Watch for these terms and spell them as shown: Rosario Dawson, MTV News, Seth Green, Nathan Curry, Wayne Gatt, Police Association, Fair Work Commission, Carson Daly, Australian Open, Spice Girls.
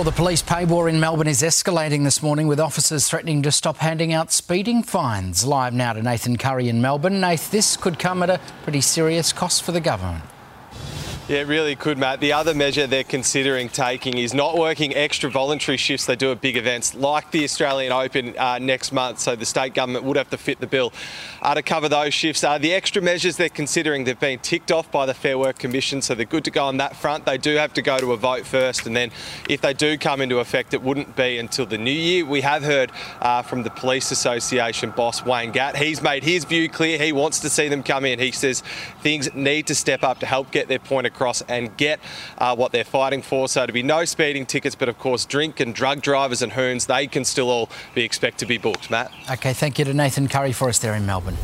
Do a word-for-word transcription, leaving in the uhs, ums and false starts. Well, the police pay war in Melbourne is escalating this morning, with officers threatening to stop handing out speeding fines. Live now to Nathan Curry in Melbourne. Nath, this could come at a pretty serious cost for the government. Yeah, it really could, Matt. The other measure they're considering taking is not working extra voluntary shifts they do at big events like the Australian Open uh, next month, so the state government would have to fit the bill uh, to cover those shifts. Uh, the extra measures they're considering, they've been ticked off by the Fair Work Commission, so they're good to go on that front. They do have to go to a vote first, and then if they do come into effect, it wouldn't be until the new year. We have heard uh, from the Police Association boss, Wayne Gatt. He's made his view clear. He wants to see them come in. He says things need to step up to help get their point across and get uh, what they're fighting for. So to be no speeding tickets, but of course drink and drug drivers and hoons, they can still all be expected to be booked, Matt. Okay, thank you to Nathan Curry for us there in Melbourne.